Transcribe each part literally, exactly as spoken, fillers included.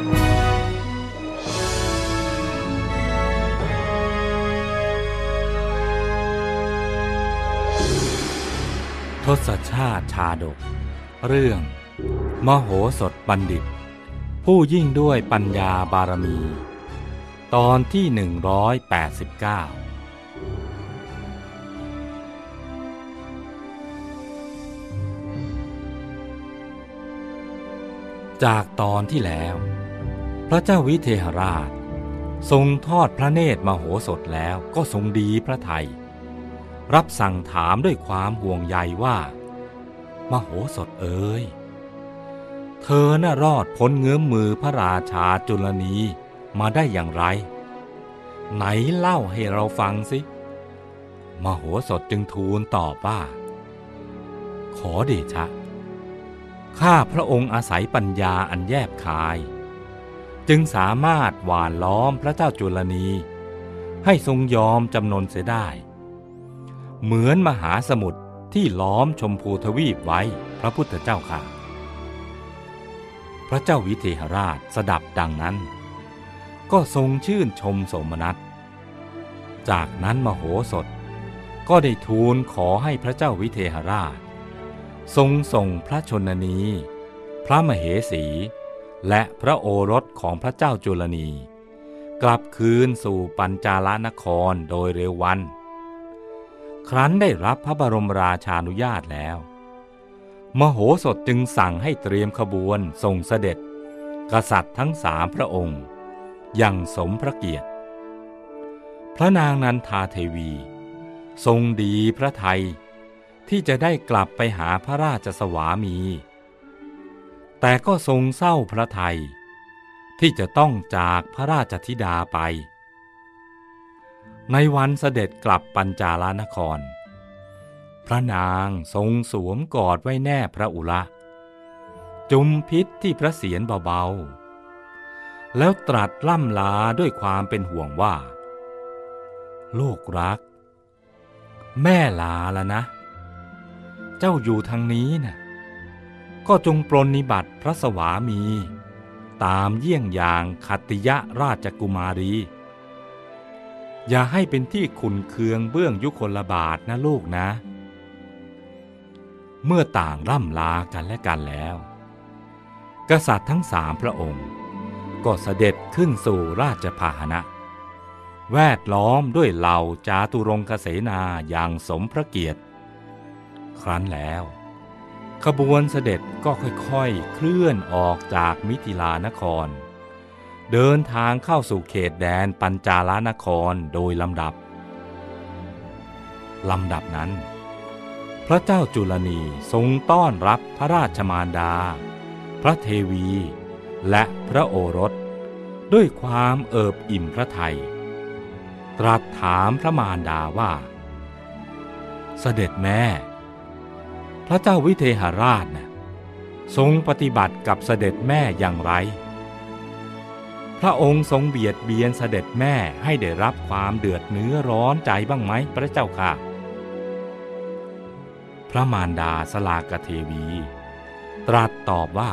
ทศชาติชาดกเรื่องมโหสถบัณฑิตผู้ยิ่งด้วยปัญญาบารมีตอนที่หนึ่งร้อยแปดสิบเก้าจากตอนที่แล้วพระเจ้าวิเทหราชทรงทอดพระเนตรมโหสถแล้วก็ทรงดีพระทัยรับสั่งถามด้วยความห่วงใยว่ามโหสถเอ๋ยเธอน่ะรอดพ้นเงื้อมมือพระราชาจุลนีมาได้อย่างไรไหนเล่าให้เราฟังสิมโหสถจึงทูลตอบว่าขอเดชะข้าพระองค์อาศัยปัญญาอันแยบคายจึงสามารถหว่านล้อมพระเจ้าจุลนีให้ทรงยอมจำนนเสียได้เหมือนมหาสมุทรที่ล้อมชมพูทวีปไว้พระพุทธเจ้าค่ะพระเจ้าวิเทหราชสดับดังนั้นก็ทรงชื่นชมสมนัสจากนั้นมโหสถก็ได้ทูลขอให้พระเจ้าวิเทหราชทรงส่งพระชนนีพระมเหสีและพระโอรสของพระเจ้าจุลนีกลับคืนสู่ปัญจาลนครโดยเร็ววันครั้นได้รับพระบรมราชานุญาตแล้วมโหสถจึงสั่งให้เตรียมขบวนส่งเสด็จกษัตริย์ทั้งสามพระองค์อย่างสมพระเกียรติพระนางนันทาเทวีทรงดีพระทัยที่จะได้กลับไปหาพระราชสวามีแต่ก็ทรงเศร้าพระทัยที่จะต้องจากพระราชธิดาไปในวันเสด็จกลับปัญจาลนครพระนางทรงสวมกอดไว้แนบพระอุระจุมพิษที่พระเศียรเบาๆแล้วตรัสล่ำลาด้วยความเป็นห่วงว่าลูกรักแม่ลาละนะเจ้าอยู่ทางนี้นะก็จงปรนนิบัติพระสวามีตามเยี่ยงอย่างขัตติยะราชกุมารีอย่าให้เป็นที่ขุ่นเคืองเบื้องยุคลบาทนะลูกนะเมื่อต่างร่ำลากันและกันแล้วกษัตริย์ทั้งสามพระองค์ก็เสด็จขึ้นสู่ราชพาหนะแวดล้อมด้วยเหล่าจาตุรงคเสนาอย่างสมพระเกียรติครั้นแล้วขบวนเสด็จก็ค่อยๆเคลื่อนออกจากมิถิลานครเดินทางเข้าสู่เขตแดนปัญจาลนครโดยลำดับลำดับนั้นพระเจ้าจุลนีทรงต้อนรับพระราชมารดาพระเทวีและพระโอรสด้วยความเอิบอิ่มพระทัยตรัสถามพระมารดาว่าเสด็จแม่พระเจ้าวิเทหราชนะทรงปฏิบัติกับเสด็จแม่อย่างไรพระองค์ทรงเบียดเบียนเสด็จแม่ให้ได้รับความเดือดเนื้อร้อนใจบ้างไหมพระเจ้าค่ะพระมารดาสลากเทวีตรัสตอบว่า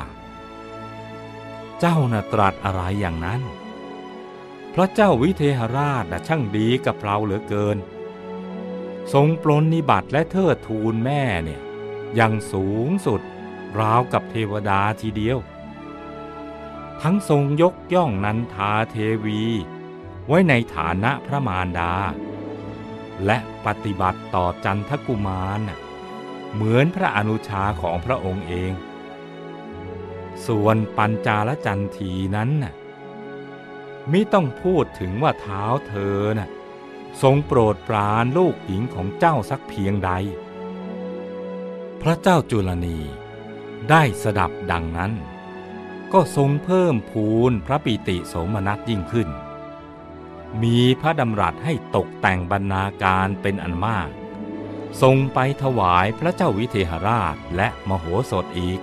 เจ้าน่ะตรัสอะไรอย่างนั้นพระเจ้าวิเทหราชน่ะช่างดีกับเราเหลือเกินทรงปรนนิบัติและเทิดทูนแม่เนี่ยยังสูงสุดราวกับเทวดาทีเดียวทั้งทรงยกย่องนันทาเทวีไว้ในฐานะพระมารดาและปฏิบัติต่อจันทกุมารเหมือนพระอนุชาของพระองค์เองส่วนปัญจาลจันทีนั้นน่ะมิต้องพูดถึงว่าเท้าเธอน่ะทรงโปรดปรานลูกหญิงของเจ้าสักเพียงใดพระเจ้าจุลนีได้สดับดังนั้นก็ทรงเพิ่มพูนพระปิติโสมนัสยิ่งขึ้นมีพระดำรัสให้ตกแต่งบรรณาการเป็นอันมากทรงไปถวายพระเจ้าวิเทหราชและมโหสถอีก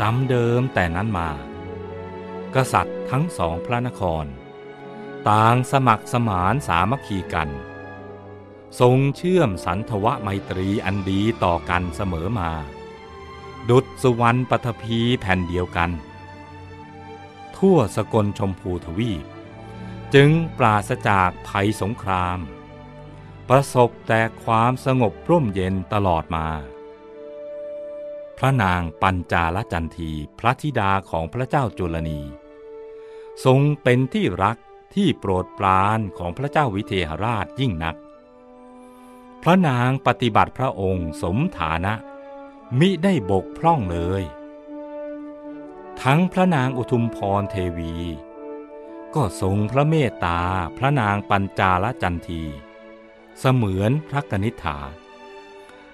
จำเดิมแต่นั้นมากษัตริย์ทั้งสองพระนครต่างสมัครสมานสามัคคีกันทรงเชื่อมสันทวะไมตรีอันดีต่อกันเสมอมาดุจสุวรรณปฐพีแผ่นเดียวกัน ทั่วสกลชมพูทวีปจึงปราศจากภัยสงครามประสบแต่ความสงบร่มเย็นตลอดมาพระนางปัญจาลจันทีพระธิดาของพระเจ้าจุลนีทรงเป็นที่รักที่โปรดปรานของพระเจ้าวิเทหราชยิ่งนักพระนางปฏิบัติพระองค์สมฐานะมิได้บกพร่องเลยทั้งพระนางอุทุมพรเทวีก็ทรงพระเมตตาพระนางปัญจาลจันทีเสมือนพระกนิษฐา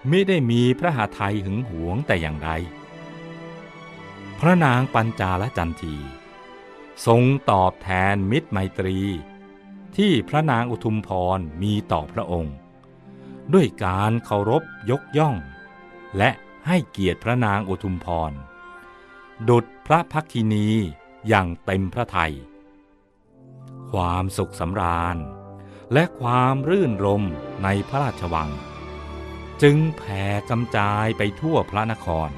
ไม่ได้มีพระหทัยหึงหวงแต่อย่างใดพระนางปัญจาลจันทีทรงตอบแทนมิตรไมตรีที่พระนางอุทุมพรมีต่อพระองค์ด้วยการเคารพยกย่องและให้เกียรติพระนางอุทุมพรดุจพระภักคินีอย่างเต็มพระทัยความสุขสำราญและความรื่นรมในพระราชวังจึงแผ่กำจายไปทั่วพระนคร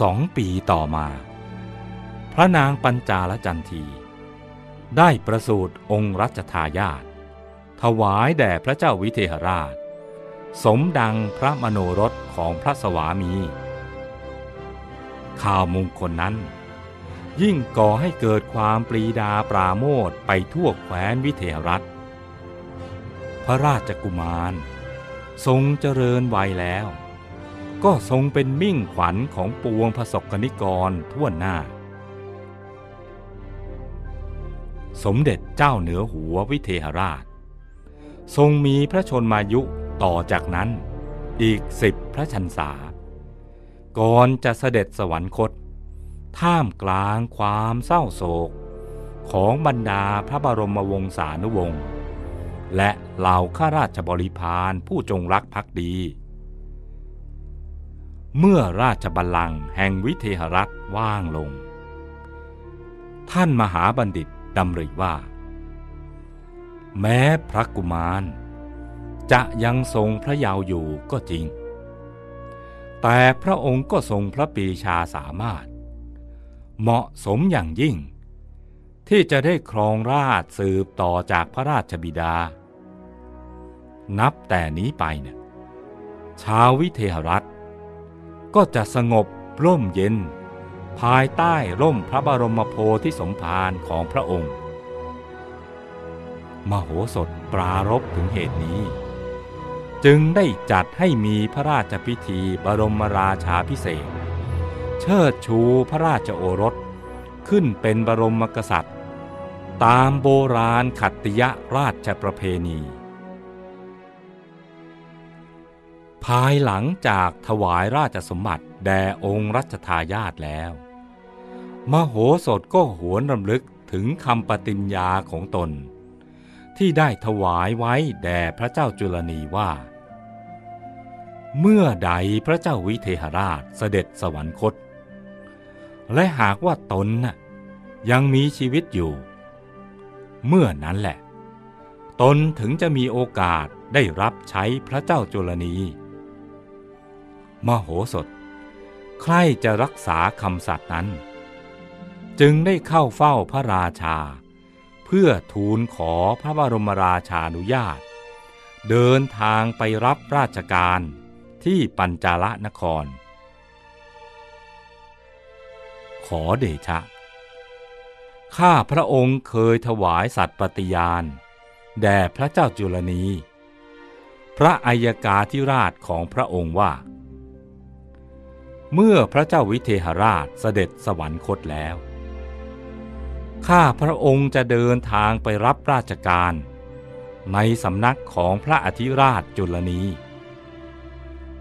สองปีต่อมาพระนางปัญจาลจันทีได้ประสูติองค์รัชทายาทถวายแด่พระเจ้าวิเทหราชสมดังพระมโนรสของพระสวามีข่าวมงคลนั้นยิ่งก่อให้เกิดความปรีดาปราโมทย์ไปทั่วแคว้นวิเทหรัฐพระราชกุมารทรงเจริญวัยแล้วก็ทรงเป็นมิ่งขวัญของปวงพศกนิกรทั่วหน้าสมเด็จเจ้าเหนือหัววิเทหราชทรงมีพระชนมายุต่อจากนั้นอีกสิบพระชันษาก่อนจะเสด็จสวรรคตท่ามกลางความเศร้าโศกของบรรดาพระบรมวงศานุวงศ์และเหล่าข้าราชบริพารผู้จงรักภักดีเมื่อราชบัลลังก์แห่งวิเทหรัฐว่างลงท่านมหาบัณฑิตดำริว่าแม้พระกุมารจะยังทรงพระเยาว์อยู่ก็จริงแต่พระองค์ก็ทรงพระปรีชาสามารถเหมาะสมอย่างยิ่งที่จะได้ครองราชย์สืบต่อจากพระราชบิดานับแต่นี้ไปเนี่ยชาววิเทหรัฐก็จะสงบร่มเย็นภายใต้ร่มพระบรมโพธิสมภารของพระองค์มโหสถปรารภถึงเหตุนี้จึงได้จัดให้มีพระราชพิธีบรมราชาภิเษกเชิดชูพระราชโอรสขึ้นเป็นบรมกษัตริย์ตามโบราณขัตติยราชประเพณีภายหลังจากถวายราชสมบัติแด่องค์รัชทายาทแล้วมโหสถก็หวนรำลึกถึงคำปฏิญญาของตนที่ได้ถวายไว้แด่พระเจ้าจุลนีว่าเมื่อใดพระเจ้าวิเทหราชเสด็จสวรรคตและหากว่าตนน่ะยังมีชีวิตอยู่เมื่อนั้นแหละตนถึงจะมีโอกาสได้รับใช้พระเจ้าจุลนีมโหสถใคร่จะรักษาคำสัตย์นั้นจึงได้เข้าเฝ้าพระราชาเพื่อทูลขอพระบรมราชานุญาตเดินทางไปรับราชการที่ปัญจาลนครขอเดชะข้าพระองค์เคยถวายสัตย์ปฏิญาณแด่พระเจ้าจุลนีพระอัยกาธิราชของพระองค์ว่าเมื่อพระเจ้าวิเทหราชเสด็จสวรรคตแล้วข้าพระองค์จะเดินทางไปรับราชการในสำนักของพระอธิราชจุลนี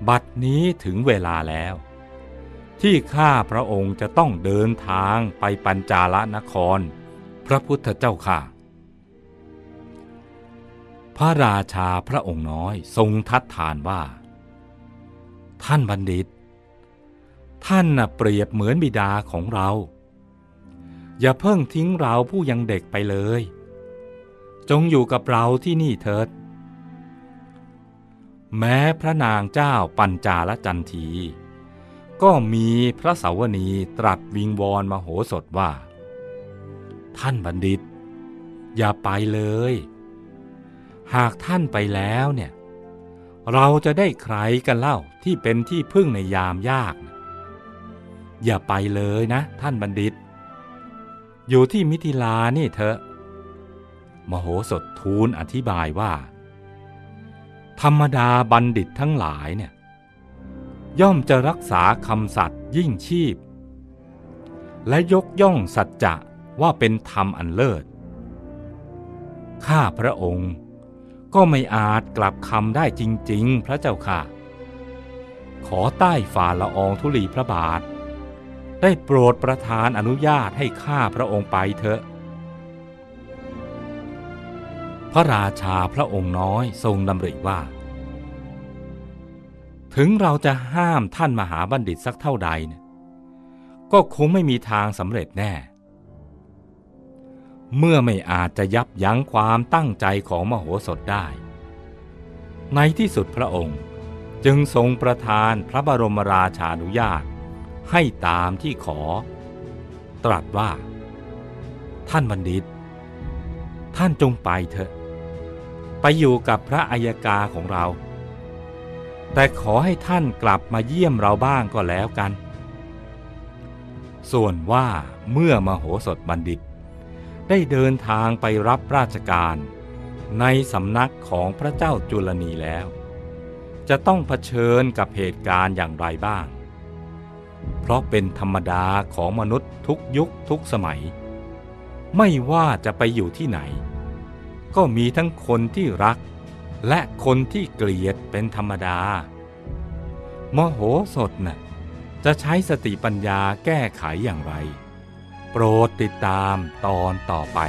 บัดนี้ถึงเวลาแล้วที่ข้าพระองค์จะต้องเดินทางไปปัญจาลนครพระพุทธเจ้าค่ะพระราชาพระองค์น้อยทรงทัดทานว่าท่านบัณฑิตท่านน่ะเปรียบเหมือนบิดาของเราอย่าเพิ่งทิ้งเราผู้ยังเด็กไปเลยจงอยู่กับเราที่นี่เถิดแม้พระนางเจ้าปัญจาลจันที ก็มีพระเสาวนีตรัสวิงวอนมโหสถว่าท่านบัณฑิตอย่าไปเลยหากท่านไปแล้วเนี่ยเราจะได้ใครกันเล่าที่เป็นที่พึ่งในยามยากอย่าไปเลยนะท่านบัณฑิตอยู่ที่มิถิลานี่เถอะมโหสถทูลอธิบายว่าธรรมดาบัณฑิตทั้งหลายเนี่ยย่อมจะรักษาคำสัตย์ยิ่งชีพและยกย่องสัจจะว่าเป็นธรรมอันเลิศข้าพระองค์ก็ไม่อาจกลับคำได้จริงๆพระเจ้าค่ะขอใต้ฝ่าละอองธุลีพระบาทได้โปรดประทานอนุญาตให้ข้าพระองค์ไปเถอะพระราชาพระองค์น้อยทรงดำริว่าถึงเราจะห้ามท่านมหาบัณฑิตสักเท่าใดเนี่ยก็คงไม่มีทางสำเร็จแน่เมื่อไม่อาจจะยับยั้งความตั้งใจของมโหสถได้ในที่สุดพระองค์จึงทรงประทานพระบรมราชานุญาตให้ตามที่ขอตรัสว่าท่านบัณฑิตท่านจงไปเถอะไปอยู่กับพระอัยกาของเราแต่ขอให้ท่านกลับมาเยี่ยมเราบ้างก็แล้วกันส่วนว่าเมื่อมโหสถบัณฑิตได้เดินทางไปรับราชการในสำนักของพระเจ้าจุลนีแล้วจะต้องเผชิญกับเหตุการณ์อย่างไรบ้างเพราะเป็นธรรมดาของมนุษย์ทุกยุคทุกสมัยไม่ว่าจะไปอยู่ที่ไหนก็มีทั้งคนที่รักและคนที่เกลียดเป็นธรรมดามโหสถน่ะจะใช้สติปัญญาแก้ไขอย่างไรโปรดติดตามตอนต่อไป